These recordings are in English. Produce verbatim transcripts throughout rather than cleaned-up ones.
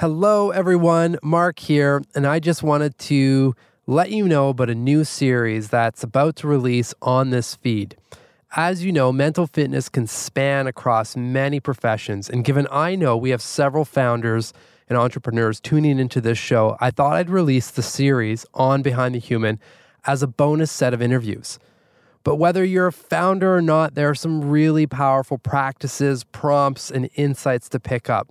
Hello, everyone. Mark here, and I just wanted to let you know about a new series that's about to release on this feed. As you know, mental fitness can span across many professions, and given I know we have several founders and entrepreneurs tuning into this show, I thought I'd release the series on Behind the Human as a bonus set of interviews. But whether you're a founder or not, there are some really powerful practices, prompts, and insights to pick up.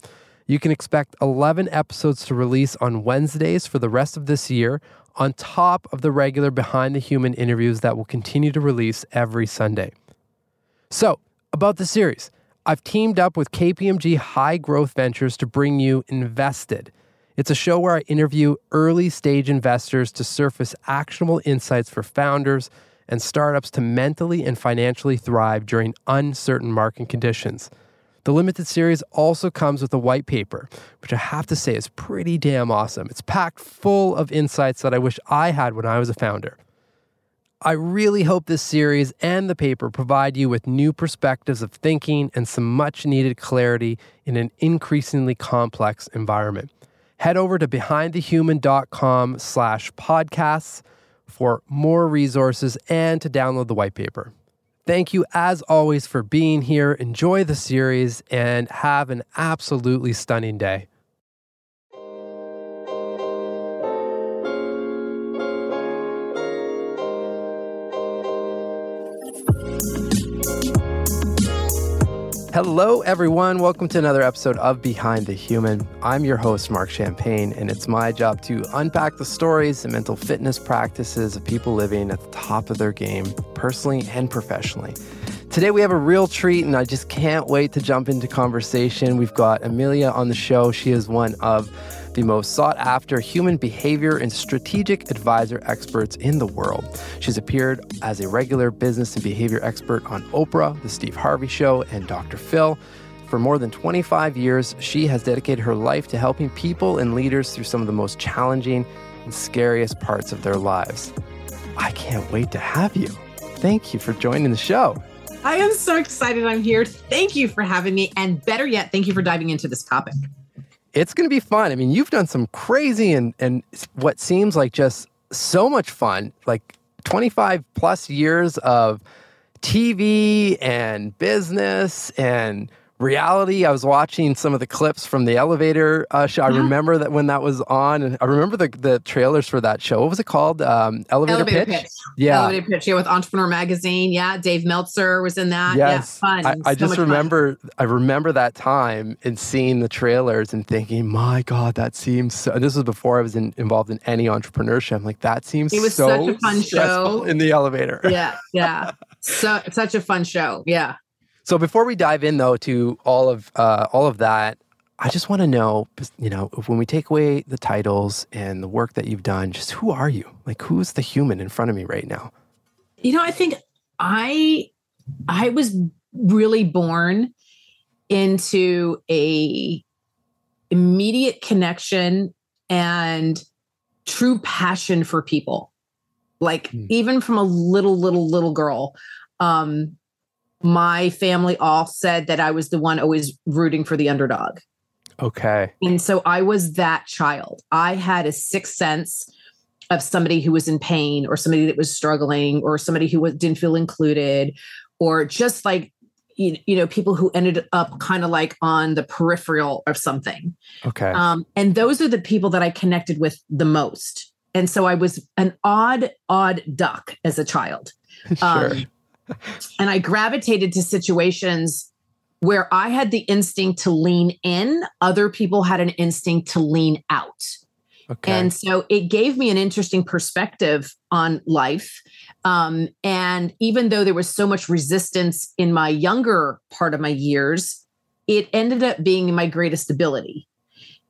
You can expect eleven episodes to release on Wednesdays for the rest of this year, on top of the regular Behind the Human interviews that will continue to release every Sunday. So, about the series, I've teamed up with K P M G High Growth Ventures to bring you Invested. It's a show where I interview early-stage investors to surface actionable insights for founders and startups to mentally and financially thrive during uncertain market conditions. The limited series also comes with a white paper, which I have to say is pretty damn awesome. It's packed full of insights that I wish I had when I was a founder. I really hope this series and the paper provide you with new perspectives of thinking and some much-needed clarity in an increasingly complex environment. Head over to behindthehuman.com slash podcasts for more resources and to download the white paper. Thank you, as always, for being here. Enjoy the series and have an absolutely stunning day. Hello, everyone. Welcome to another episode of Behind the Human. I'm your host, Mark Champagne, and it's my job to unpack the stories and mental fitness practices of people living at the top of their game, personally and professionally. Today, we have a real treat, and I just can't wait to jump into conversation. We've got Amelia on the show. She is one of the most sought-after human behavior and strategic advisor experts in the world. She's appeared as a regular business and behavior expert on Oprah, The Steve Harvey Show, and Doctor Phil. For more than twenty-five years, she has dedicated her life to helping people and leaders through some of the most challenging and scariest parts of their lives. I can't wait to have you. Thank you for joining the show. I am so excited I'm here. Thank you for having me. And better yet, thank you for diving into this topic. It's going to be fun. I mean, you've done some crazy and, and what seems like just so much fun, like twenty-five plus years of T V and business and reality. I was watching some of the clips from the Elevator uh, show. Yeah. I remember that when that was on, and I remember the, the trailers for that show. What was it called? Um, Elevator, Elevator Pitch? Pitch. Yeah. Elevator Pitch, yeah, with Entrepreneur Magazine. Yeah, Dave Meltzer was in that. Yes. Yeah, fun. I, so I just remember, fun. I remember that time and seeing the trailers and thinking, my God, that seems so, and this was before I was in, involved in any entrepreneurship. I'm like, that seems it was so such a fun show in the elevator. Yeah, yeah. so Such a fun show, yeah. So before we dive in, though, to all of uh, all of that, I just want to know, you know, when we take away the titles and the work that you've done, just who are you? Like, who's the human in front of me right now? You know, I think I I was really born into a immediate connection and true passion for people. Like, mm. even from a little, little, little girl. Um, My family all said that I was the one always rooting for the underdog. Okay. And so I was that child. I had a sixth sense of somebody who was in pain or somebody that was struggling or somebody who was, didn't feel included or just like, you, you know, people who ended up kind of like on the peripheral of something. Okay. Um, and those are the people that I connected with the most. And so I was an odd, odd duck as a child. Sure. Um, And I gravitated to situations where I had the instinct to lean in. Other people had an instinct to lean out. Okay. And so it gave me an interesting perspective on life. Um, and even though there was so much resistance in my younger part of my years, it ended up being my greatest ability.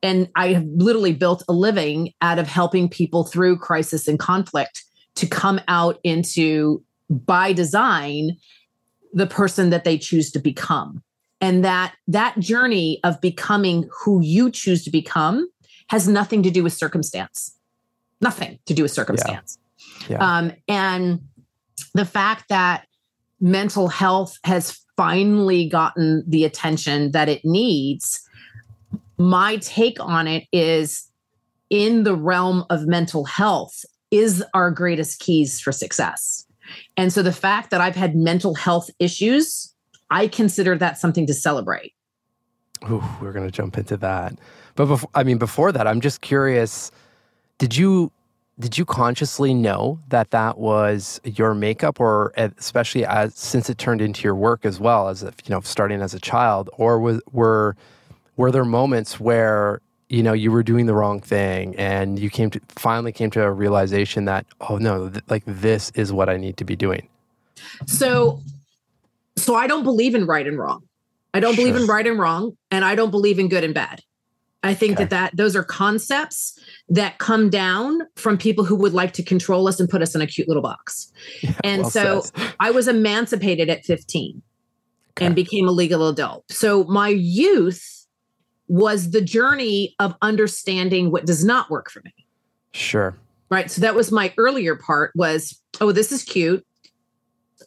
And I have literally built a living out of helping people through crisis and conflict to come out into, by design, the person that they choose to become. And that that journey of becoming who you choose to become has nothing to do with circumstance, nothing to do with circumstance. Yeah. Yeah. Um, and the fact that mental health has finally gotten the attention that it needs, my take on it is, in the realm of mental health, is our greatest keys for success. And so the fact that I've had mental health issues, I consider that something to celebrate. Ooh, we're going to jump into that. But before, I mean, before that, I'm just curious, did you did you consciously know that that was your makeup, or especially as since it turned into your work as well, as if, you know, starting as a child, or was were were there moments where, you know, you were doing the wrong thing and you came to finally came to a realization that, oh no, th- like this is what I need to be doing? So, so I don't believe in right and wrong. I don't sure. believe in right and wrong, and I don't believe in good and bad. I think okay. that, that those are concepts that come down from people who would like to control us and put us in a cute little box. Yeah, and well so said. I was emancipated at fifteen okay. and became a legal adult. So my youth was the journey of understanding what does not work for me. Sure. Right. So that was my earlier part was, oh, this is cute.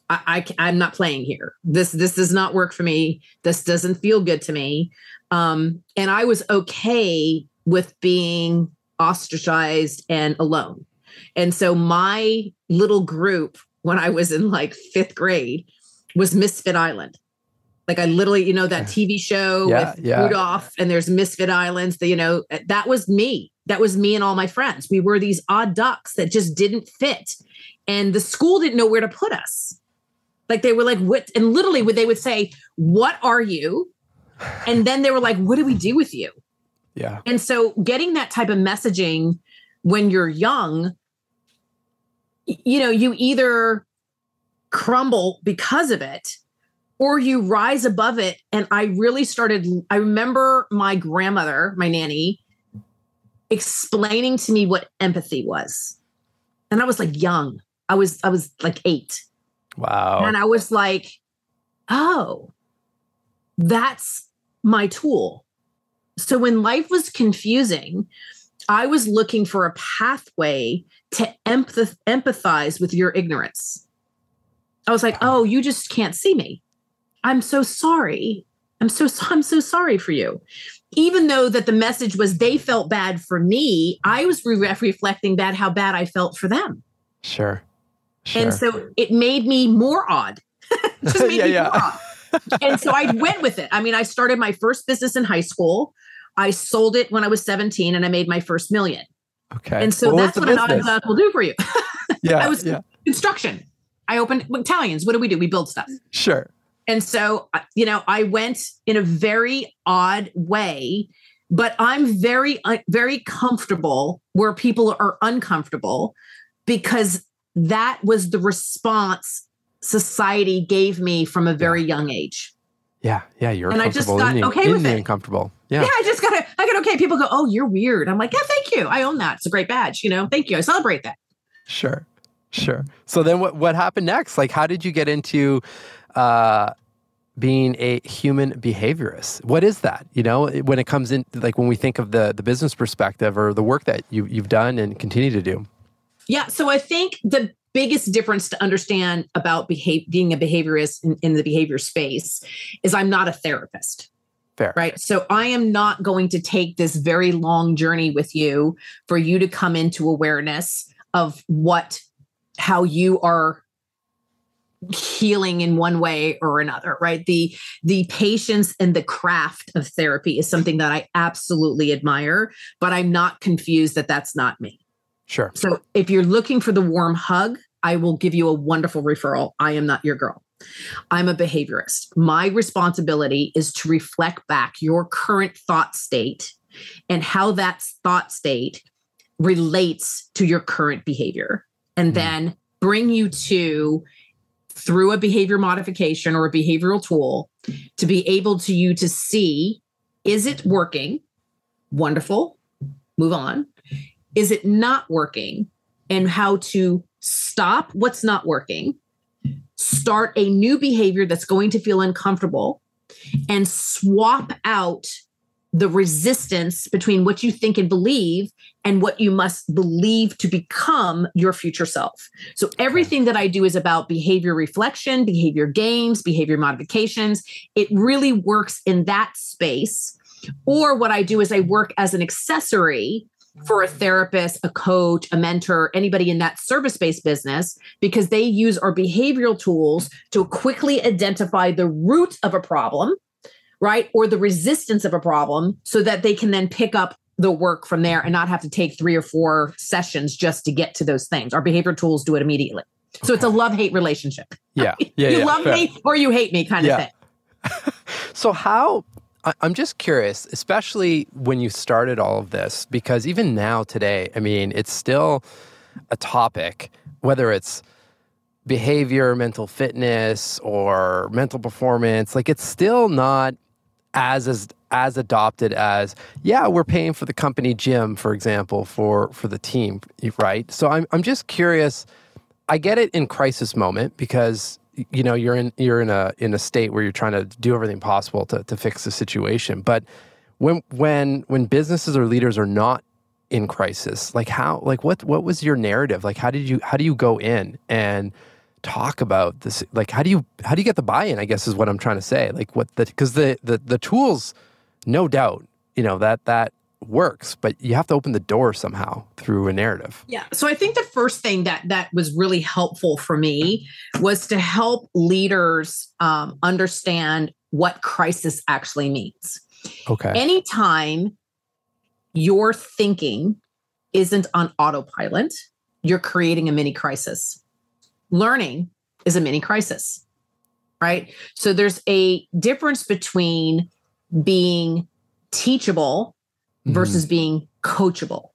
I, I, I'm not playing here. This, this does not work for me. This doesn't feel good to me. Um, and I was okay with being ostracized and alone. And so my little group, when I was in like fifth grade, was Misfit Island. Like I literally, you know, that T V show yeah, with yeah. Rudolph, and there's Misfit Islands, the, you know, that was me. That was me and all my friends. We were these odd ducks that just didn't fit. And the school didn't know where to put us. Like they were like, what? And literally what they would say, what are you? And then they were like, what do we do with you? Yeah. And so getting that type of messaging when you're young, you know, you either crumble because of it, or you rise above it. And I really started, I remember my grandmother, my nanny, explaining to me what empathy was. And I was like young. I was, I was like eight. Wow. And I was like, oh, that's my tool. So when life was confusing, I was looking for a pathway to empath- empathize with your ignorance. I was like, oh, you just can't see me. I'm so sorry. I'm so, I'm so sorry for you. Even though that the message was they felt bad for me, I was re- reflecting bad, how bad I felt for them. Sure. sure. And so it made me more odd. Just made yeah, me yeah. more odd. And so I went with it. I mean, I started my first business in high school. I sold it when I was seventeen and I made my first million. Okay. And so well, that's what an odd will do for you. yeah. I was yeah. construction. I opened Italians. What do we do? We build stuff. Sure. And so, you know, I went in a very odd way, but I'm very, very comfortable where people are uncomfortable, because that was the response society gave me from a very yeah. young age. Yeah. Yeah. You're and comfortable. And I just got okay with it. Uncomfortable. Yeah. Yeah. I just got to, I got okay. People go, oh, you're weird. I'm like, yeah, thank you. I own that. It's a great badge. You know, thank you. I celebrate that. Sure. Sure. So then what, what happened next? Like, how did you get into uh, being a human behaviorist? What is that? You know, when it comes in, like when we think of the, the business perspective or the work that you, you've done and continue to do. Yeah. So I think the biggest difference to understand about behave, being a behaviorist in, in the behavior space is I'm not a therapist. Fair. Right. So I am not going to take this very long journey with you for you to come into awareness of what how you are healing in one way or another, right? The, the patience and the craft of therapy is something that I absolutely admire, but I'm not confused that that's not me. Sure. So if you're looking for the warm hug, I will give you a wonderful referral. I am not your girl. I'm a behaviorist. My responsibility is to reflect back your current thought state and how that thought state relates to your current behavior. And then bring you to, through a behavior modification or a behavioral tool, to be able to you to see, is it working? Wonderful. Move on. Is it not working? And how to stop what's not working, start a new behavior that's going to feel uncomfortable, and swap out the resistance between what you think and believe and what you must believe to become your future self. So everything that I do is about behavior reflection, behavior games, behavior modifications. It really works in that space. Or what I do is I work as an accessory for a therapist, a coach, a mentor, anybody in that service-based business, because they use our behavioral tools to quickly identify the root of a problem, right? Or the resistance of a problem so that they can then pick up the work from there and not have to take three or four sessions just to get to those things. Our behavior tools do it immediately. So okay. It's a love-hate relationship. Yeah. yeah you yeah, love fair. me or you hate me kind yeah. of thing. So how, I'm just curious, especially when you started all of this, because even now today, I mean, it's still a topic, whether it's behavior, mental fitness, or mental performance, like it's still not as as as adopted as, yeah, we're paying for the company gym, for example, for for the team, right? So I'm I'm just curious. I get it in crisis moment because you know you're in you're in a in a state where you're trying to do everything possible to to fix the situation. But when when when businesses or leaders are not in crisis, like how like what what was your narrative? Like how did you how do you go in and talk about this? Like how do you how do you get the buy-in? I guess is what I'm trying to say. Like what the because the, the the tools, no doubt, you know that that. works, but you have to open the door somehow through a narrative. Yeah. So I think the first thing that that was really helpful for me was to help leaders um, understand what crisis actually means. Okay. Anytime your thinking isn't on autopilot, you're creating a mini crisis. Learning is a mini crisis, right? So there's a difference between being teachable versus being coachable.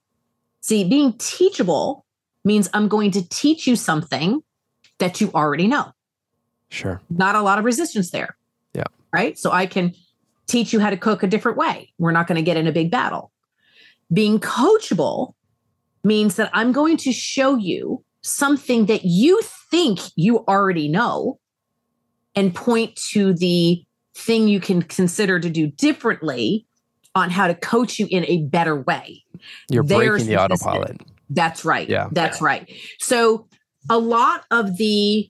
See, being teachable means I'm going to teach you something that you already know. Sure. Not a lot of resistance there. Yeah. Right? So I can teach you how to cook a different way. We're not going to get in a big battle. Being coachable means that I'm going to show you something that you think you already know and point to the thing you can consider to do differently on how to coach you in a better way. You're breaking the autopilot. That's right. Yeah. That's right. So a lot of the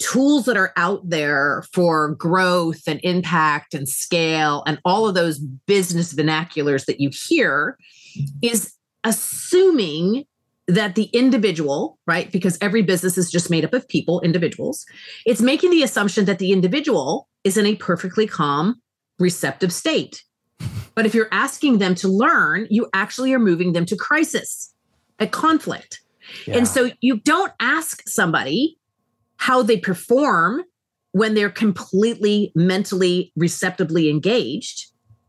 tools that are out there for growth and impact and scale and all of those business vernaculars that you hear is assuming that the individual, right? Because every business is just made up of people, individuals. It's making the assumption that the individual is in a perfectly calm, receptive state. But if you're asking them to learn, you actually are moving them to crisis, a conflict. Yeah. And so you don't ask somebody how they perform when they're completely mentally, receptively engaged.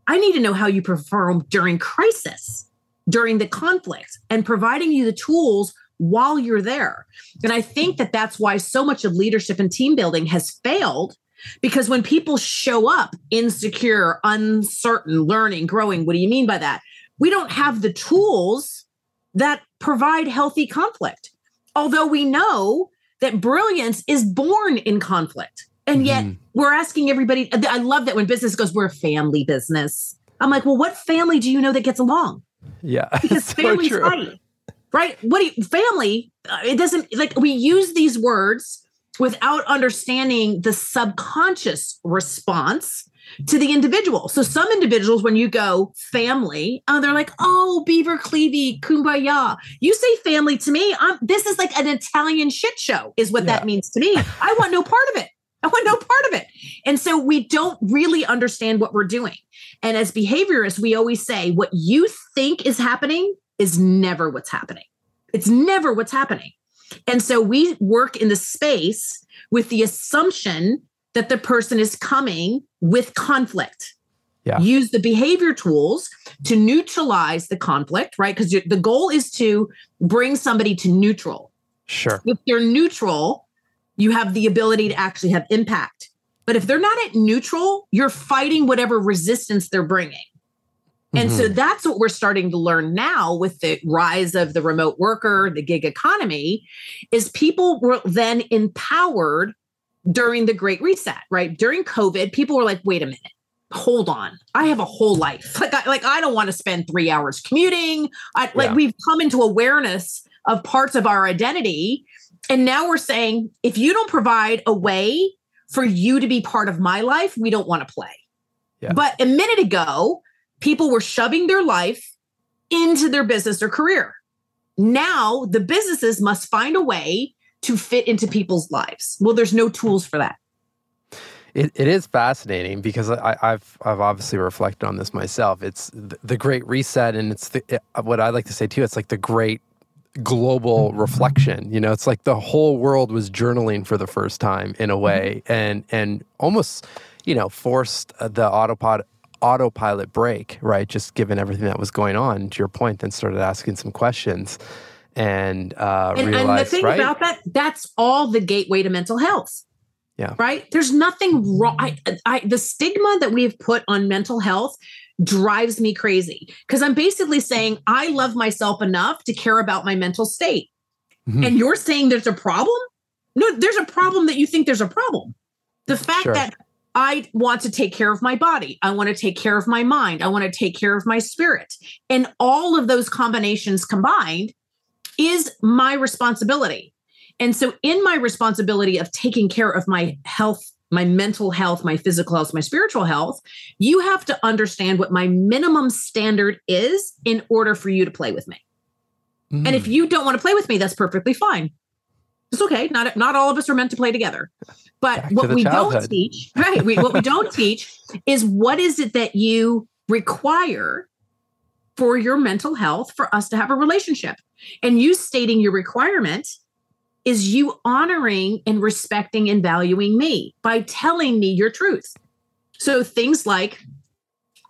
I need to know how you perform during crisis, during the conflict, and providing you the tools while you're there. And I think that that's why so much of leadership and team building has failed. Because when people show up insecure, uncertain, learning, growing, what do you mean by that? We don't have the tools that provide healthy conflict. Although we know that brilliance is born in conflict. And yet mm-hmm. we're asking everybody, I love that when business goes, we're a family business. I'm like, well, what family do you know that gets along? Yeah. Because families so fight, right? What do you, family, it doesn't, like we use these words without understanding the subconscious response to the individual. So some individuals, when you go family, oh, they're like, oh, Beaver Cleavey, kumbaya. You say family to me, I'm, this is like an Italian shit show is what yeah. that means to me. I want no part of it. I want no part of it. And so we don't really understand what we're doing. And as behaviorists, we always say what you think is happening is never what's happening. It's never what's happening. And so we work in the space with the assumption that the person is coming with conflict. Yeah. Use the behavior tools to neutralize the conflict, right? Because the goal is to bring somebody to neutral. Sure. If they're neutral, you have the ability to actually have impact. But if they're not at neutral, you're fighting whatever resistance they're bringing. And mm-hmm. so that's what we're starting to learn now with the rise of the remote worker, the gig economy, is people were then empowered during the Great Reset, right? During COVID, people were like, wait a minute, hold on. I have a whole life. Like, I, like, I don't want to spend three hours commuting. I, yeah. Like we've come into awareness of parts of our identity. And now we're saying, if you don't provide a way for you to be part of my life, we don't want to play. Yeah. But a minute ago, people were shoving their life into their business or career. Now the businesses must find a way to fit into people's lives. Well, there's no tools for that. It, it is fascinating because I, I've I've obviously reflected on this myself. It's the, the great reset, and it's the, it, what I like to say too. It's like the great global reflection. You know, it's like the whole world was journaling for the first time in a way, and and almost, you know, forced the autopilot autopilot break, right? Just given everything that was going on. To your point, then started asking some questions, and uh, and, realized, and the thing right? about that, that's all the gateway to mental health. Yeah. Right. There's nothing wrong. I, I, the stigma that we've put on mental health drives me crazy because I'm basically saying I love myself enough to care about my mental state. Mm-hmm. And you're saying there's a problem? No, there's a problem that you think there's a problem. The fact sure. that I want to take care of my body. I want to take care of my mind. I want to take care of my spirit. And all of those combinations combined is my responsibility. And so in my responsibility of taking care of my health, my mental health, my physical health, my spiritual health, you have to understand what my minimum standard is in order for you to play with me. Mm. And if you don't want to play with me, that's perfectly fine. It's okay. Not, not all of us are meant to play together. But Back what to we childhood. don't teach, right? We, what we don't teach is what is it that you require for your mental health for us to have a relationship? And you stating your requirement is you honoring and respecting and valuing me by telling me your truth. So things like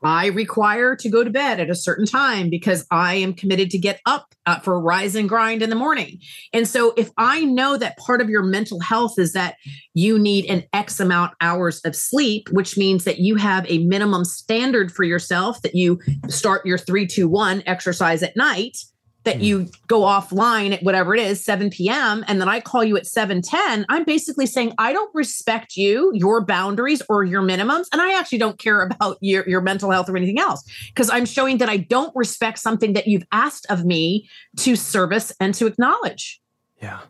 I require to go to bed at a certain time because I am committed to get up uh, for rise and grind in the morning. And so if I know that part of your mental health is that you need an X amount hours of sleep, which means that you have a minimum standard for yourself, that you start your three, two, one exercise at night, that you go offline at whatever it is, seven p.m. And then I call you at seven ten, I'm basically saying, I don't respect you, your boundaries or your minimums. And I actually don't care about your, your mental health or anything else, because I'm showing that I don't respect something that you've asked of me to service and to acknowledge. Yeah.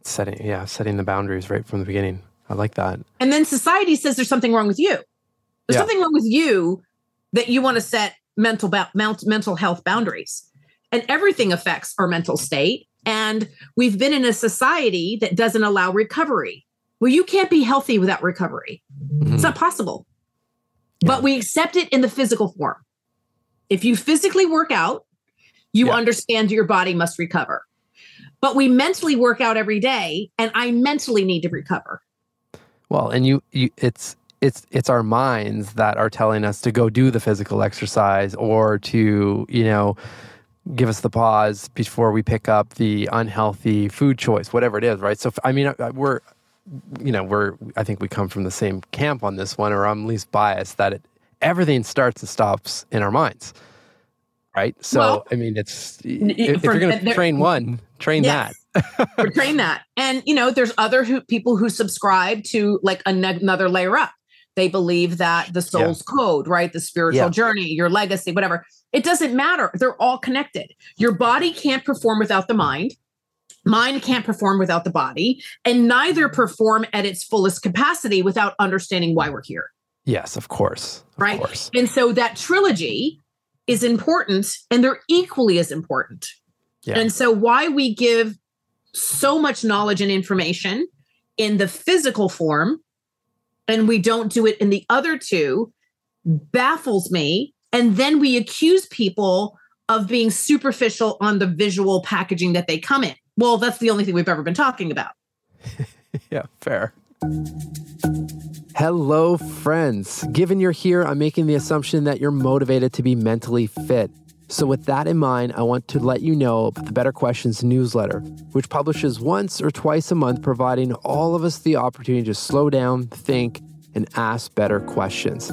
It's setting, yeah, setting the boundaries right from the beginning. I like that. And then society says there's something wrong with you. There's yeah. something wrong with you that you want to set mental ba- mental health boundaries. And everything affects our mental state. And we've been in a society that doesn't allow recovery. Well, you can't be healthy without recovery. Mm-hmm. It's not possible. Yeah. But we accept it in the physical form. If you physically work out, you yeah. understand your body must recover. But we mentally work out every day, and I mentally need to recover. Well, and you, you it's... It's it's our minds that are telling us to go do the physical exercise or to, you know, give us the pause before we pick up the unhealthy food choice, whatever it is, right? So, I mean, we're, you know, we're, I think we come from the same camp on this one, or I'm least biased that it, everything starts and stops in our minds, right? So, well, I mean, it's, if, for, if you're going to train one, train yes. that. train that. And, you know, there's other who, people who subscribe to like another layer up. They believe that the soul's yeah. code, right? The spiritual yeah. journey, your legacy, whatever. It doesn't matter. They're all connected. Your body can't perform without the mind. Mind can't perform without the body. And neither perform at its fullest capacity without understanding why we're here. Yes, of course. Of right? course. And so that trilogy is important, and they're equally as important. Yeah. And so why we give so much knowledge and information in the physical form and we don't do it in the other two baffles me. And then we accuse people of being superficial on the visual packaging that they come in. Well, that's the only thing we've ever been talking about. Yeah, fair. Hello, friends. Given you're here, I'm making the assumption that you're motivated to be mentally fit. So with that in mind, I want to let you know about the Better Questions newsletter, which publishes once or twice a month, providing all of us the opportunity to slow down, think, and ask better questions.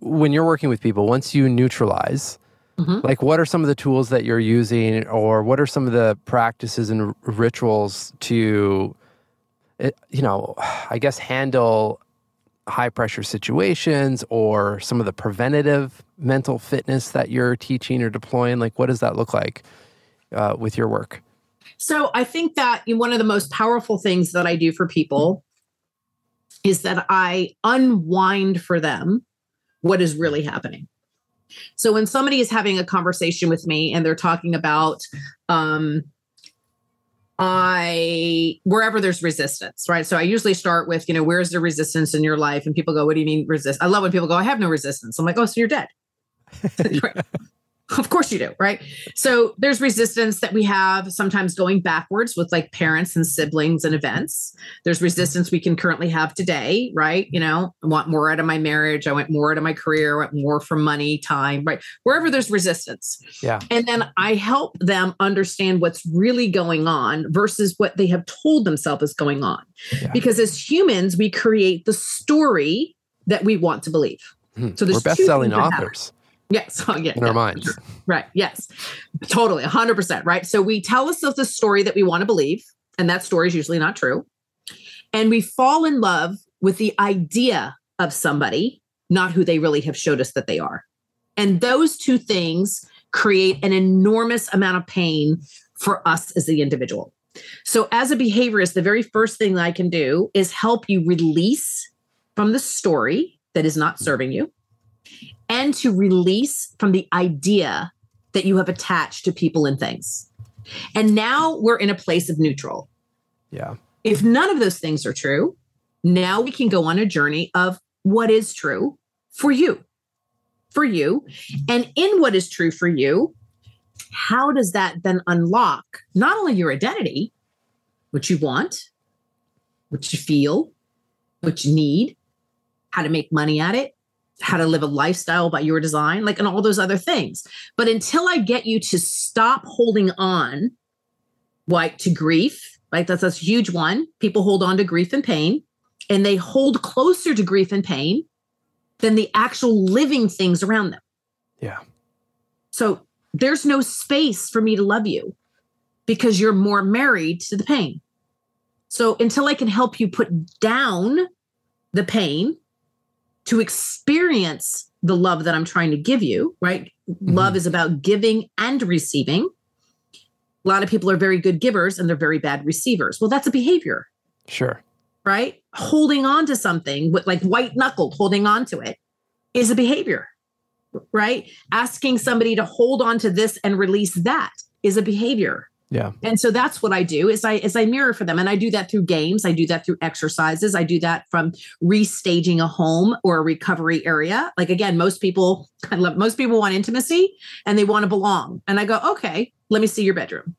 when you're working with people, once you neutralize Mm-hmm. Like, what are some of the tools that you're using, or what are some of the practices and rituals to, you know, I guess handle high pressure situations, or some of the preventative mental fitness that you're teaching or deploying? Like, what does that look like uh, with your work? So I think that one of the most powerful things that I do for people is that I unwind for them what is really happening. So when somebody is having a conversation with me and they're talking about, um, I, wherever there's resistance, right? So I usually start with, you know, where's the resistance in your life? And people go, what do you mean resist? I love when people go, I have no resistance. I'm like, oh, so you're dead. Right. Of course you do. Right. So there's resistance that we have sometimes going backwards with like parents and siblings and events. There's resistance we can currently have today. Right. You know, I want more out of my marriage. I want more out of my career. I want more from money, time, right. Wherever there's resistance. Yeah. And then I help them understand what's really going on versus what they have told themselves is going on. Yeah. Because as humans, we create the story that we want to believe. Hmm. So there's We're best-selling authors. Yes. Oh, yeah, in yeah, our minds. Sure. Right. Yes. Totally. one hundred percent. Right. So we tell ourselves the story that we want to believe, and that story is usually not true. And we fall in love with the idea of somebody, not who they really have showed us that they are. And those two things create an enormous amount of pain for us as the individual. So as a behaviorist, the very first thing that I can do is help you release from the story that is not serving you, and to release from the idea that you have attached to people and things. And now we're in a place of neutral. Yeah. If none of those things are true, now we can go on a journey of what is true for you, for you. And in what is true for you, how does that then unlock not only your identity, what you want, what you feel, what you need, how to make money at it, how to live a lifestyle by your design, like, and all those other things. But until I get you to stop holding on, like, to grief, like that's a huge one. People hold on to grief and pain, and they hold closer to grief and pain than the actual living things around them. Yeah. So there's no space for me to love you because you're more married to the pain. So until I can help you put down the pain to experience the love that I'm trying to give you, right? Mm-hmm. Love is about giving and receiving. A lot of people are very good givers and they're very bad receivers. Well, that's a behavior. Sure. Right? Holding on to something, with like white knuckled holding on to it, is a behavior, right? Asking somebody to hold on to this and release that is a behavior. Yeah. And so that's what I do is I, is I mirror for them. And I do that through games. I do that through exercises. I do that from restaging a home or a recovery area. Like, again, most people, I love, most people want intimacy and they want to belong. And I go, okay, let me see your bedroom. And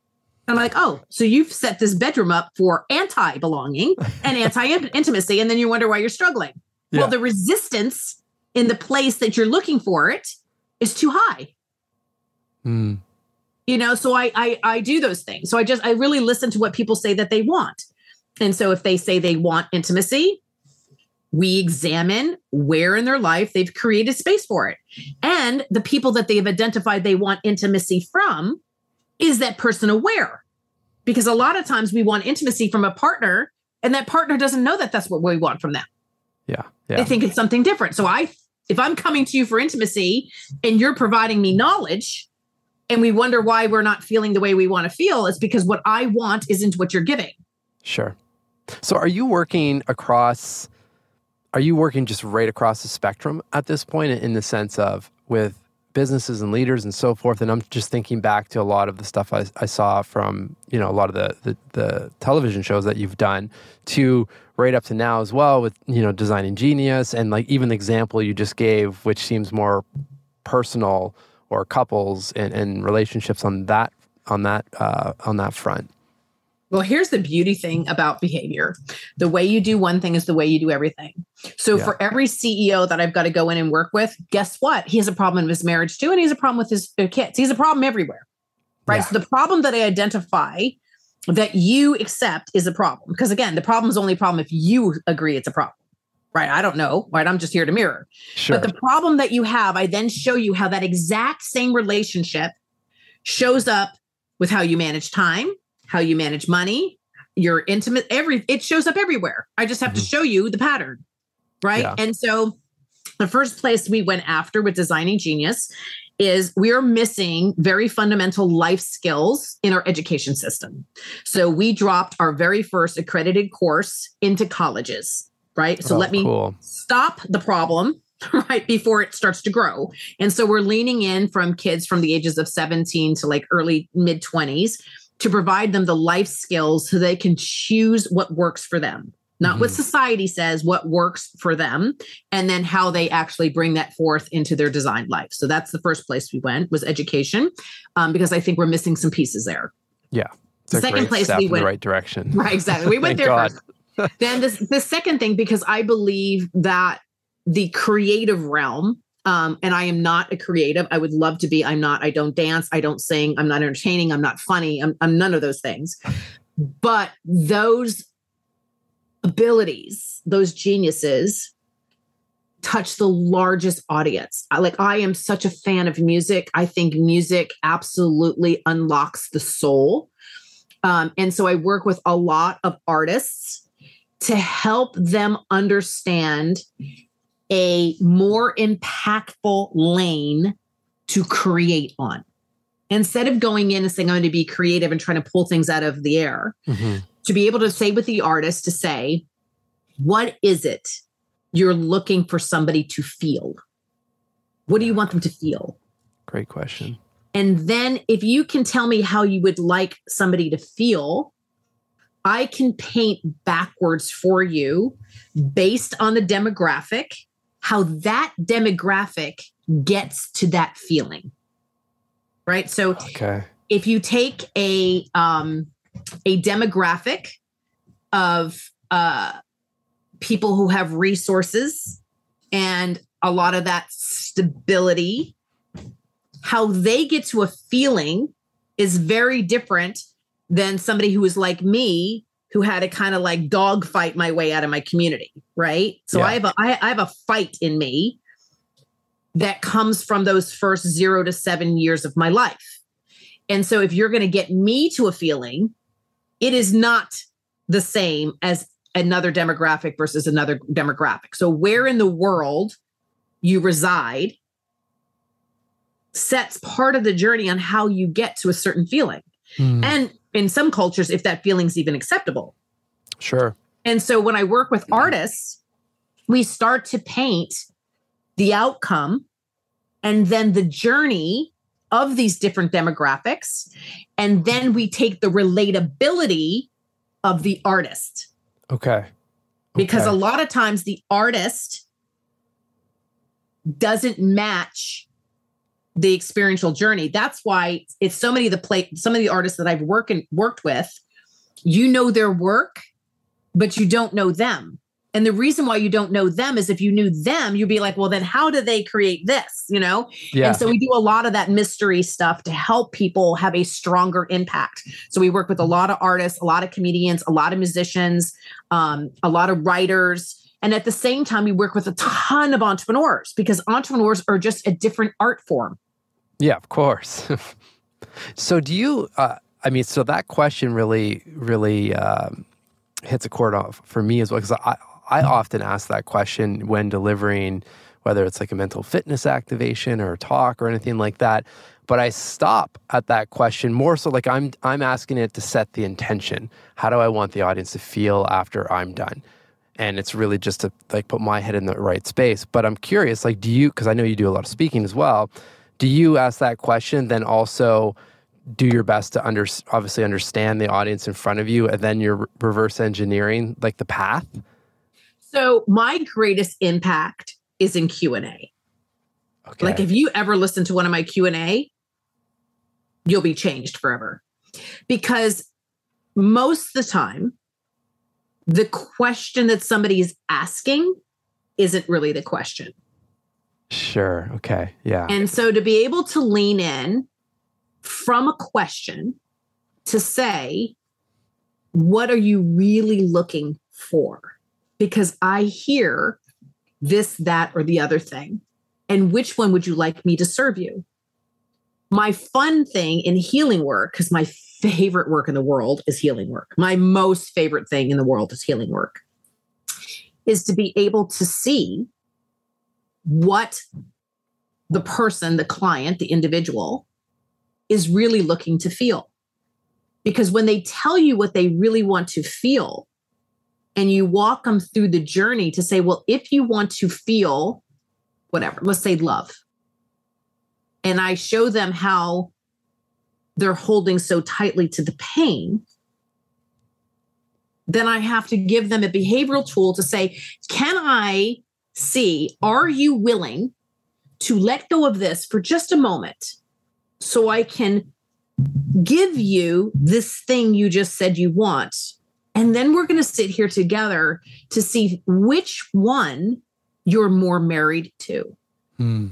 I'm like, oh, so you've set this bedroom up for anti-belonging and anti-intimacy. And then you wonder why you're struggling. Yeah. Well, the resistance in the place that you're looking for it is too high. Hmm. You know, so I, I, I do those things. So I just, I really listen to what people say that they want. And so if they say they want intimacy, we examine where in their life they've created space for it. And the people that they have identified they want intimacy from, is that person aware? Because a lot of times we want intimacy from a partner and that partner doesn't know that that's what we want from them. Yeah. yeah. They think it's something different. So I, if I'm coming to you for intimacy and you're providing me knowledge, and we wonder why we're not feeling the way we want to feel, is because what I want isn't what you're giving. Sure. So are you working across, are you working just right across the spectrum at this point, in the sense of with businesses and leaders and so forth? And I'm just thinking back to a lot of the stuff I, I saw from, you know, a lot of the, the, the television shows that you've done, to right up to now as well with, you know, Designing Genius, and like even the example you just gave, which seems more personal, or couples and, and relationships on that, on that, uh, on that front. Well, here's the beauty thing about behavior. The way you do one thing is the way you do everything. So yeah. for every C E O that I've got to go in and work with, guess what? He has a problem in his marriage too. And he has a problem with his kids. He has a problem everywhere, right? Yeah. So the problem that I identify that you accept is a problem. Because again, the problem is only a problem if you agree it's a problem. right? I don't know, right? I'm just here to mirror. Sure. But the problem that you have, I then show you how that exact same relationship shows up with how you manage time, how you manage money, your intimate, every, it shows up everywhere. I just have mm-hmm. to show you the pattern, right? Yeah. And so the first place we went after with Designing Genius is we are missing very fundamental life skills in our education system. So we dropped our very first accredited course into colleges, right? So oh, let me cool. stop the problem, right, before it starts to grow. And so we're leaning in from kids from the ages of seventeen to like early mid twenties to provide them the life skills so they can choose what works for them. Not what society says, what works for them, and then how they actually bring that forth into their design life. So that's the first place we went was education, um, because I think we're missing some pieces there. Yeah. The second place we went in the right direction. Right, exactly. We went there first. Then this, the second thing, because I believe that the creative realm, um, and I am not a creative. I would love to be. I'm not. I don't dance. I don't sing. I'm not entertaining. I'm not funny. I'm, I'm none of those things. But those abilities, those geniuses touch the largest audience. I, like I am such a fan of music. I think music absolutely unlocks the soul. Um, and so I work with a lot of artists to help them understand a more impactful lane to create on. Instead of going in and saying, I'm going to be creative and trying to pull things out of the air, mm-hmm. to be able to say with the artist to say, what is it you're looking for somebody to feel? What do you want them to feel? Great question. And then if you can tell me how you would like somebody to feel, I can paint backwards for you based on the demographic, how that demographic gets to that feeling. Right? So okay. if you take a... Um, a demographic of uh, people who have resources and a lot of that stability, how they get to a feeling is very different than somebody who is like me, who had to kind of like dogfight my way out of my community, right? So yeah. I have a, I, I have a fight in me that comes from those first zero to seven years of my life. And so if you're going to get me to a feeling, it is not the same as another demographic versus another demographic. So where in the world you reside sets part of the journey on how you get to a certain feeling. Mm. And in some cultures, if that feeling's even acceptable. Sure. And so when I work with artists, we start to paint the outcome and then the journey of these different demographics. And then we take the relatability of the artist. Okay. okay. Because a lot of times the artist doesn't match the experiential journey. That's why it's so many of the play, some of the artists that I've worked and worked with, you know their work, but you don't know them. And the reason why you don't know them is if you knew them, you'd be like, well, then how do they create this? You know? Yeah. And so we do a lot of that mystery stuff to help people have a stronger impact. So we work with a lot of artists, a lot of comedians, a lot of musicians, um, a lot of writers. And at the same time, we work with a ton of entrepreneurs because entrepreneurs are just a different art form. Yeah, of course. So do you, uh, I mean, so that question really, really um, hits a chord off for me as well. Because I, I often ask that question when delivering, whether it's like a mental fitness activation or a talk or anything like that. But I stop at that question more so like I'm I'm asking it to set the intention. How do I want the audience to feel after I'm done? And it's really just to like put my head in the right space. But I'm curious, like do you, because I know you do a lot of speaking as well, do you ask that question then also do your best to under, obviously understand the audience in front of you and then you're reverse engineering like the path? So my greatest impact is in Q and A. Okay. Like if you ever listen to one of my Q and A, you'll be changed forever. Because most of the time, the question that somebody is asking isn't really the question. Sure. Okay. Yeah. And so to be able to lean in from a question to say, what are you really looking for? Because I hear this, that, or the other thing? And which one would you like me to serve you? My fun thing in healing work, because my favorite work in the world is healing work. My most favorite thing in the world is healing work, is to be able to see what the person, the client, the individual is really looking to feel. Because when they tell you what they really want to feel and you walk them through the journey to say, well, if you want to feel whatever, let's say love. And I show them how they're holding so tightly to the pain. Then I have to give them a behavioral tool to say, can I see, are you willing to let go of this for just a moment so I can give you this thing you just said you want? And then we're going to sit here together to see which one you're more married to. Hmm.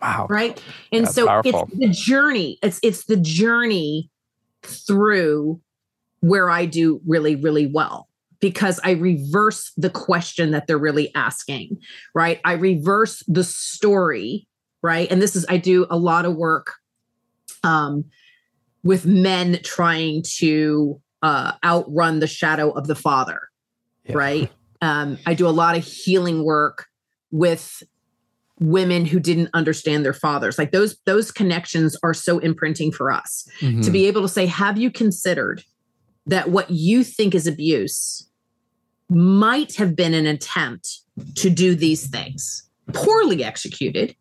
Wow. Right. And that's so powerful. It's the journey. It's, it's the journey through where I do really, really well, because I reverse the question that they're really asking, right? I reverse the story, right? And this is, I do a lot of work um, with men trying to uh, outrun the shadow of the father, yeah. right? Um, I do a lot of healing work with women who didn't understand their fathers. Like those, those connections are so imprinting for us mm-hmm. to be able to say, have you considered that what you think is abuse might have been an attempt to do these things, poorly executed?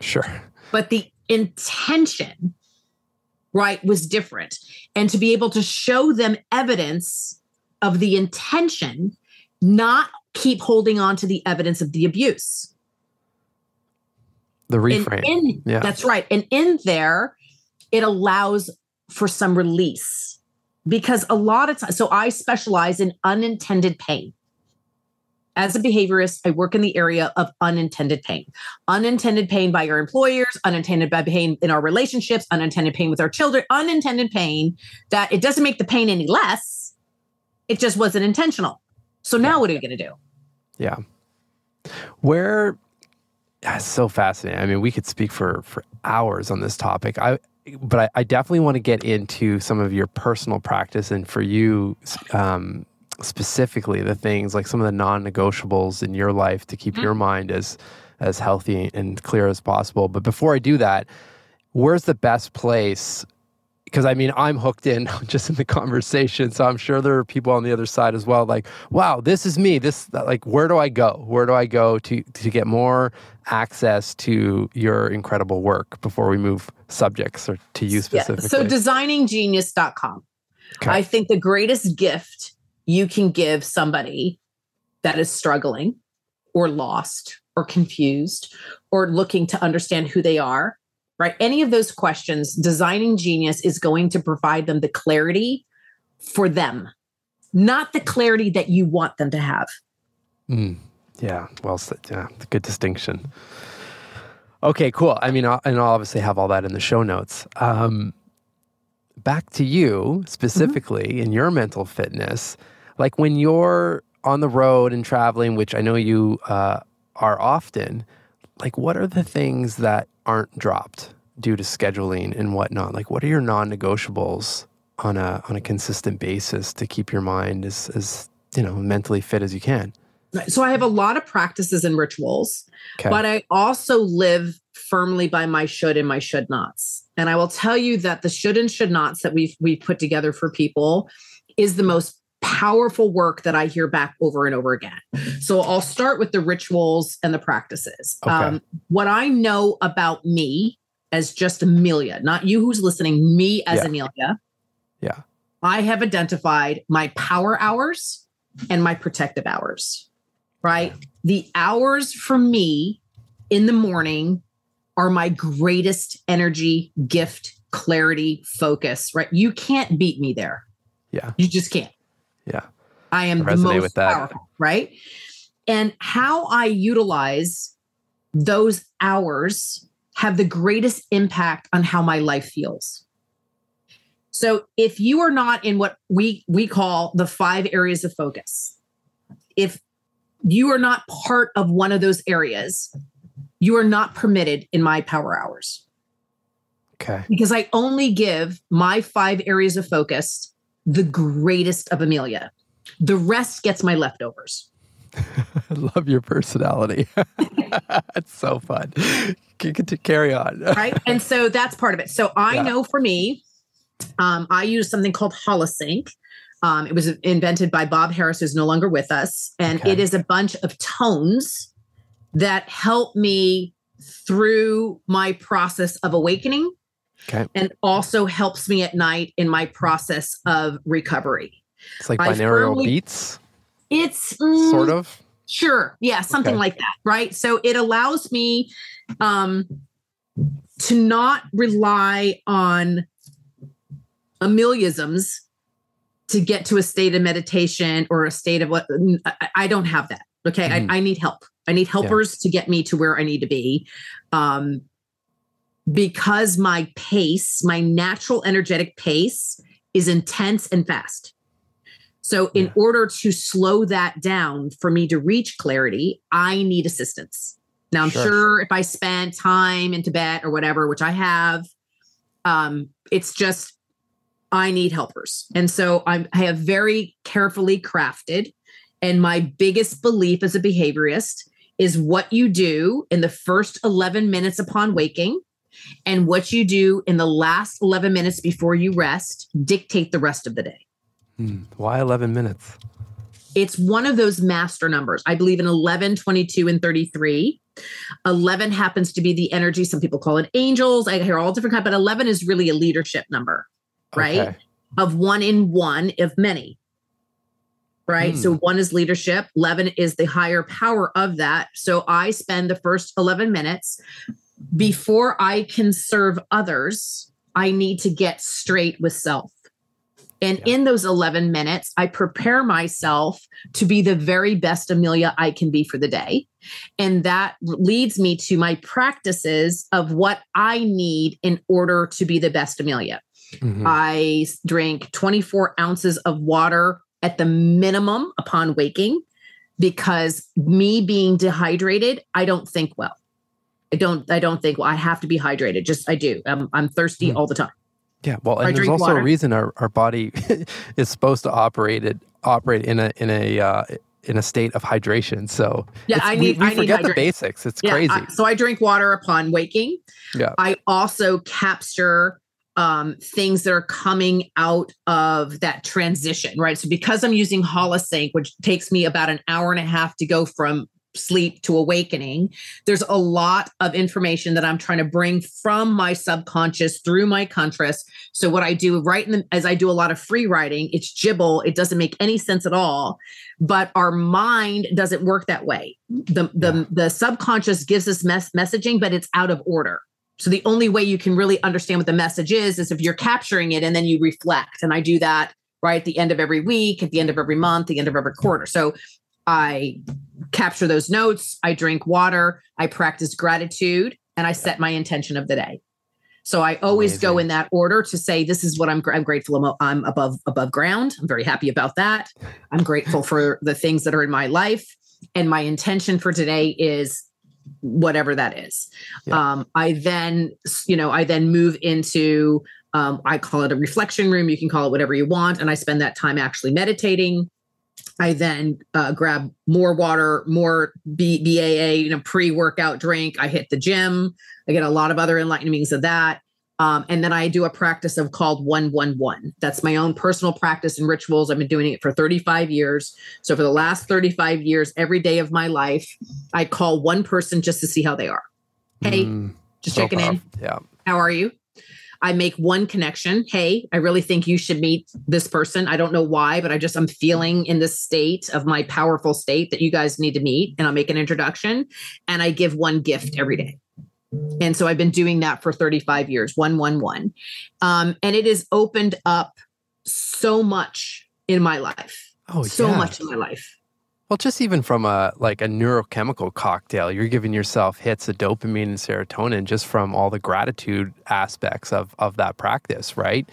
Sure. But the intention, right, was different. And to be able to show them evidence of the intention, not keep holding on to the evidence of the abuse. The reframe. In, yeah. That's right. And in there, it allows for some release, because a lot of times, so I specialize in unintended pain. As a behaviorist, I work in the area of unintended pain. Unintended pain by our employers, unintended pain in our relationships, unintended pain with our children, unintended pain that it doesn't make the pain any less. It just wasn't intentional. So now yeah. what are you going to do? Yeah. Where... That's so fascinating. I mean, we could speak for, for hours on this topic. I, but I, I definitely want to get into some of your personal practice, and for you um, specifically, the things like some of the non-negotiables in your life to keep mm-hmm. your mind as as healthy and clear as possible. But before I do that, where's the best place? Because I mean, I'm hooked in just in the conversation, so I'm sure there are people on the other side as well. Like, wow, this is me. This, like, where do I go? Where do I go to to get more access to your incredible work before we move subjects or to you specifically? Yeah. So, designing genius dot com. Okay. I think the greatest gift you can give somebody that is struggling, or lost, or confused, or looking to understand who they are. Right? Any of those questions, Designing Genius is going to provide them the clarity for them, not the clarity that you want them to have. Mm, yeah. Well, yeah, good distinction. Okay, cool. I mean, I'll, and I'll obviously have all that in the show notes. Um, back to you specifically mm-hmm. in your mental fitness, like when you're on the road and traveling, which I know you uh, are often, like what are the things that aren't dropped due to scheduling and whatnot? Like what are your non-negotiables on a on a consistent basis to keep your mind as, as you know, mentally fit as you can? So I have a lot of practices and rituals, okay. but I also live firmly by my should and my should nots. And I will tell you that the should and should nots that we've we've put together for people is the most powerful work that I hear back over and over again. So I'll start with the rituals and the practices. Okay. Um, what I know about me as just Amelia, not you who's listening, me as yeah. Amelia. Yeah. I have identified my power hours and my protective hours, right? Yeah. The hours for me in the morning are my greatest energy, gift, clarity, focus, right? You can't beat me there. Yeah. You just can't. Yeah. I am the most powerful, right? And how I utilize those hours have the greatest impact on how my life feels. So if you are not in what we, we call the five areas of focus, if you are not part of one of those areas, you are not permitted in my power hours. Okay. Because I only give my five areas of focus the greatest of Amelia. The rest gets my leftovers. I love your personality. It's so fun. You get to carry on. Right. And so that's part of it. So I yeah. know for me, um, I use something called Holosync. Um, it was invented by Bob Harris, who's no longer with us. And okay. it is a bunch of tones that help me through my process of awakening okay. and also helps me at night in my process of recovery. It's like binaural firmly, beats? It's mm, sort of. Sure. Yeah. Something okay. like that. Right. So it allows me um, to not rely on Ameliaisms to get to a state of meditation or a state of what I don't have that. Okay. Mm. I, I need help. I need helpers yeah. to get me to where I need to be. Um, because my pace, my natural energetic pace is intense and fast. So in yeah. order to slow that down for me to reach clarity, I need assistance. Now I'm sure, sure if I spent time in Tibet or whatever, which I have, um, it's just, I need helpers. And so I'm, I have very carefully crafted. And my biggest belief as a behaviorist is what you do in the first eleven minutes upon waking and what you do in the last eleven minutes before you rest dictate the rest of the day. Hmm. Why eleven minutes? It's one of those master numbers. I believe in eleven, twenty-two, and thirty-three. eleven happens to be the energy. Some people call it angels. I hear all different kinds, but eleven is really a leadership number, right? Okay. Of one in one of many. Right. Mm. So one is leadership. eleven is the higher power of that. So I spend the first eleven minutes before I can serve others. I need to get straight with self. And yeah. in those eleven minutes, I prepare myself to be the very best Amelia I can be for the day. And that leads me to my practices of what I need in order to be the best Amelia. Mm-hmm. I drink twenty-four ounces of water at the minimum upon waking, because me being dehydrated, I don't think well. I don't, I don't think well. I have to be hydrated. Just, I do. I'm, I'm thirsty mm. all the time. Yeah. Well, and I there's also water. a reason our, our body is supposed to operate it, operate in a, in a, uh, in a state of hydration. So yeah, I need, we, we I forget need the basics. It's yeah, crazy. I, so I drink water upon waking. Yeah. I also capture Um, things that are coming out of that transition, right? So because I'm using Holosync, which takes me about an hour and a half to go from sleep to awakening, there's a lot of information that I'm trying to bring from my subconscious through my conscious. So what I do right in the, as I do a lot of free writing, it's gibble. It doesn't make any sense at all, but our mind doesn't work that way. The, the, yeah. the subconscious gives us mes- messaging, but it's out of order. So the only way you can really understand what the message is, is if you're capturing it and then you reflect. And I do that right at the end of every week, at the end of every month, the end of every quarter. So I capture those notes. I drink water. I practice gratitude, and I set my intention of the day. So I always Amazing. go in that order to say, this is what I'm, I'm grateful. I'm above, above ground. I'm very happy about that. I'm grateful for the things that are in my life. And my intention for today is whatever that is. Yeah. Um, I then, you know, I then move into, um, I call it a reflection room. You can call it whatever you want. And I spend that time actually meditating. I then uh, grab more water, more B- BAA, you know, pre-workout drink. I hit the gym. I get a lot of other enlightenings of that. Um, and then I do a practice of called one one one. That's my own personal practice and rituals. I've been doing it for thirty-five years. So for the last thirty-five years, every day of my life, I call one person just to see how they are. Hey, mm, just so checking in. Yeah. How are you? I make one connection. Hey, I really think you should meet this person. I don't know why, but I just, I'm feeling in this state of my powerful state that you guys need to meet. And I'll make an introduction, and I give one gift every day. And so I've been doing that for thirty-five years, one, one, one. Um, and it has opened up so much in my life. Oh, so yeah. much in my life. Well, just even from a, like a neurochemical cocktail, you're giving yourself hits of dopamine and serotonin just from all the gratitude aspects of, of that practice, right?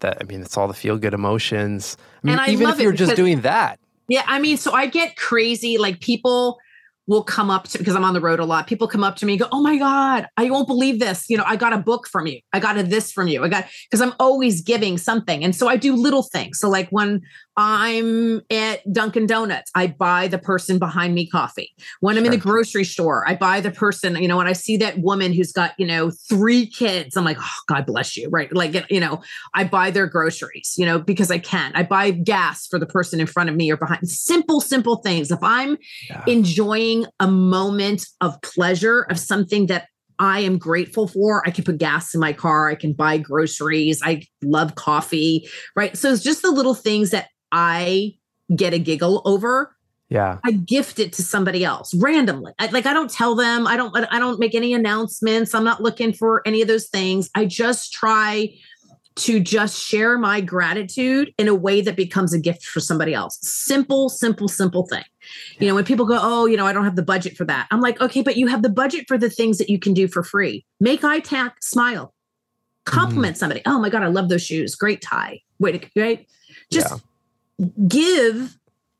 That, I mean, it's all the feel good emotions. I mean, and even I love if you're it because- just doing that. Yeah. I mean, so I get crazy, like people will come up to, because I'm on the road a lot. People come up to me and go, oh my God, I won't believe this. You know, I got a book from you. I got a, this from you. I got, because I'm always giving something. And so I do little things. So like when I'm at Dunkin' Donuts, I buy the person behind me coffee. When I'm sure. in the grocery store, I buy the person, you know, when I see that woman who's got, you know, three kids, I'm like, oh, God bless you. Right. Like, you know, I buy their groceries, you know, because I can. I buy gas for the person in front of me or behind. Simple, simple things. If I'm yeah. enjoying a moment of pleasure of something that I am grateful for, I can put gas in my car. I can buy groceries. I love coffee. Right. So it's just the little things that I get a giggle over. Yeah. I gift it to somebody else randomly. I, like I don't tell them, I don't, I don't make any announcements. I'm not looking for any of those things. I just try to just share my gratitude in a way that becomes a gift for somebody else. Simple, simple, simple thing. You know, when people go, oh, you know, I don't have the budget for that. I'm like, okay, but you have the budget for the things that you can do for free. Make eye contact, smile, compliment mm. somebody. Oh my God, I love those shoes. Great tie. Wait, right? Just yeah. give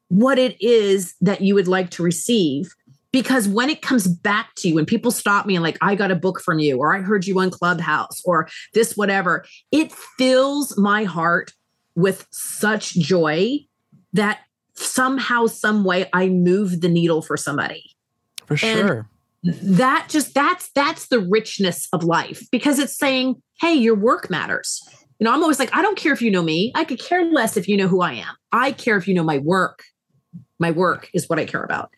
what it is that you would like to receive. Because when it comes back to you, when people stop me and like, I got a book from you, or I heard you on Clubhouse or this, whatever, it fills my heart with such joy that somehow, some way I move the needle for somebody. For sure. And that just, that's, that's the richness of life, because it's saying, hey, your work matters. You know, I'm always like, I don't care if you know me. I could care less if you know who I am. I care if you know my work. My work is what I care about.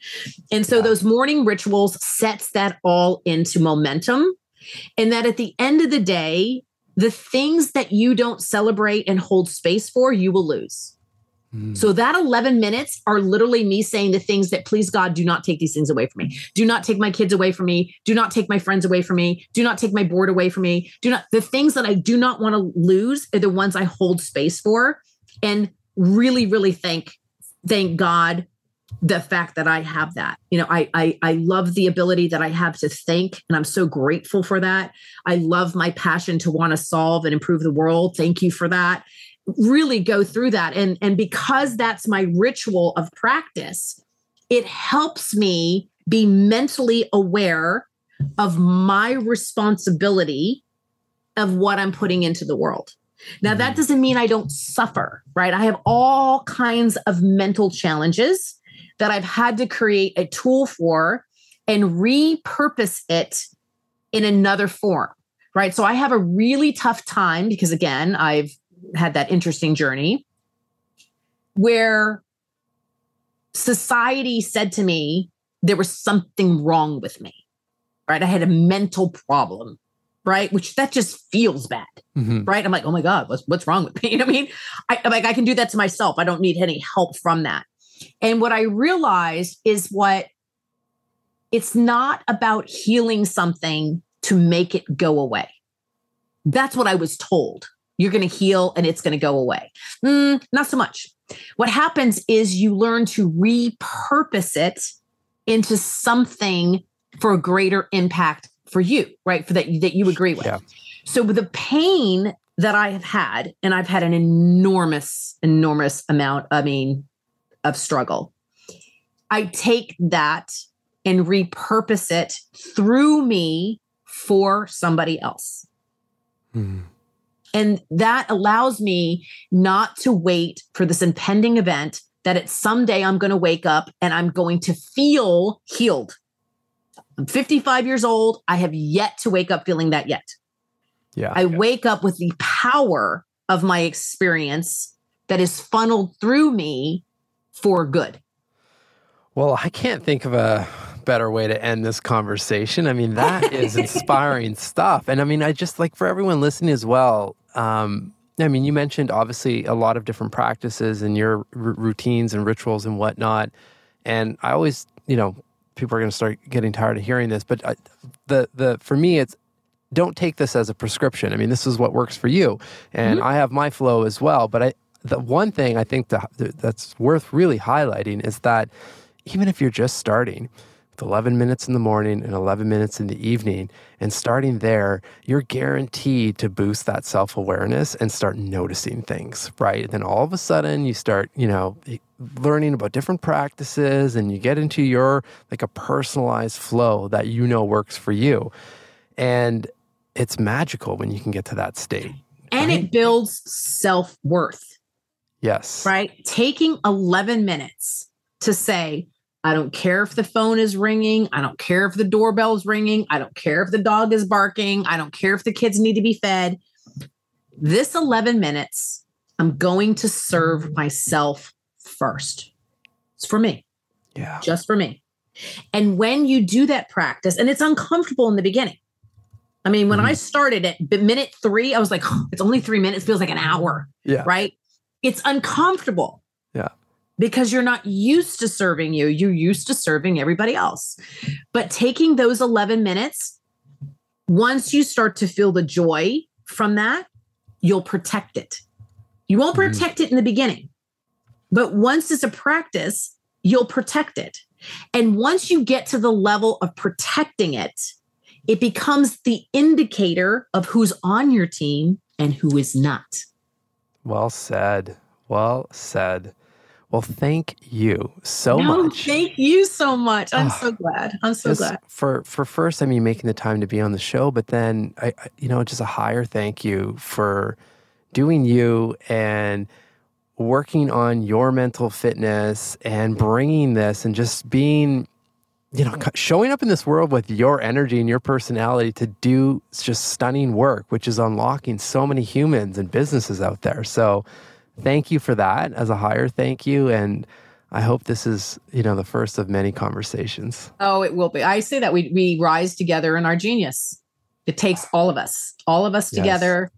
And so yeah. those morning rituals sets that all into momentum. And that at the end of the day, the things that you don't celebrate and hold space for, you will lose. Mm. So that eleven minutes are literally me saying the things that, please God, do not take these things away from me. Do not take my kids away from me. Do not take my friends away from me. Do not take my board away from me. Do not, the things that I do not want to lose are the ones I hold space for. And really, really thank, thank God. The fact that I have that, you know, I, I, I love the ability that I have to think, and I'm so grateful for that. I love my passion to want to solve and improve the world. Thank you for that. Really go through that. And, and because that's my ritual of practice, it helps me be mentally aware of my responsibility of what I'm putting into the world. Now, that doesn't mean I don't suffer, right? I have all kinds of mental challenges that I've had to create a tool for and repurpose it in another form, right? So I have a really tough time because, again, I've had that interesting journey where society said to me there was something wrong with me, right? I had a mental problem, right? Which that just feels bad, mm-hmm. right? I'm like, oh my God, what's, what's wrong with me? You know what I mean? I, I'm like, I can do that to myself. I don't need any help from that. And what I realized is what it's not about healing something to make it go away. That's what I was told. You're going to heal and it's going to go away. Mm, not so much. What happens is you learn to repurpose it into something for a greater impact for you, right? For that, that you agree with. Yeah. So the pain that I have had, and I've had an enormous, enormous amount, I mean, of struggle. I take that and repurpose it through me for somebody else. Mm. And that allows me not to wait for this impending event that it's someday I'm going to wake up and I'm going to feel healed. I'm fifty-five years old. I have yet to wake up feeling that yet. Yeah. I yeah. wake up with the power of my experience that is funneled through me for good. Well, I can't think of a better way to end this conversation. I mean, that is inspiring stuff. And I mean, I just like for everyone listening as well. Um, I mean, you mentioned obviously a lot of different practices and your r- routines and rituals and whatnot. And I always, you know, people are going to start getting tired of hearing this, but I, the the for me, it's don't take this as a prescription. I mean, this is what works for you. And mm-hmm. I have my flow as well, but I. The one thing I think to, that's worth really highlighting is that even if you're just starting, with eleven minutes in the morning and eleven minutes in the evening. And starting there, you're guaranteed to boost that self-awareness and start noticing things, right? And then all of a sudden you start, you know, learning about different practices, and you get into your, like, a personalized flow that you know works for you. And it's magical when you can get to that state. And right? It builds self-worth. Yes. Right? Taking eleven minutes to say, I don't care if the phone is ringing. I don't care if the doorbell's ringing. I don't care if the dog is barking. I don't care if the kids need to be fed. This eleven minutes, I'm going to serve myself first. It's for me. Yeah. Just for me. And when you do that practice, and it's uncomfortable in the beginning. I mean, when mm. I started at minute three, I was like, oh, it's only three minutes. Feels like an hour. Yeah. Right? It's uncomfortable. Yeah. Because you're not used to serving you. You're used to serving everybody else. But taking those eleven minutes, once you start to feel the joy from that, you'll protect it. You won't protect mm. it in the beginning. But once it's a practice, you'll protect it. And once you get to the level of protecting it, it becomes the indicator of who's on your team and who is not. Well said. Well said. Well, thank you so no, much. Thank you so much. I'm oh, so glad. I'm so glad. For, for first, I mean, making the time to be on the show, but then, I, I, you know, just a higher thank you for doing you and working on your mental fitness and bringing this and just being, you know, showing up in this world with your energy and your personality to do just stunning work, which is unlocking so many humans and businesses out there. So thank you for that as a higher thank you. And I hope this is, you know, the first of many conversations. Oh, it will be. I say that we we rise together in our genius. It takes all of us, all of us together,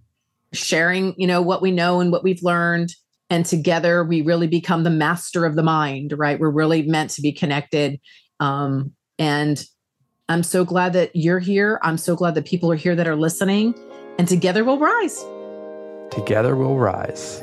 yes. sharing, you know, what we know and what we've learned. And together we really become the master of the mind, right? We're really meant to be connected. Um, and I'm so glad that you're here. I'm so glad that people are here that are listening, and together we'll rise. Together we'll rise.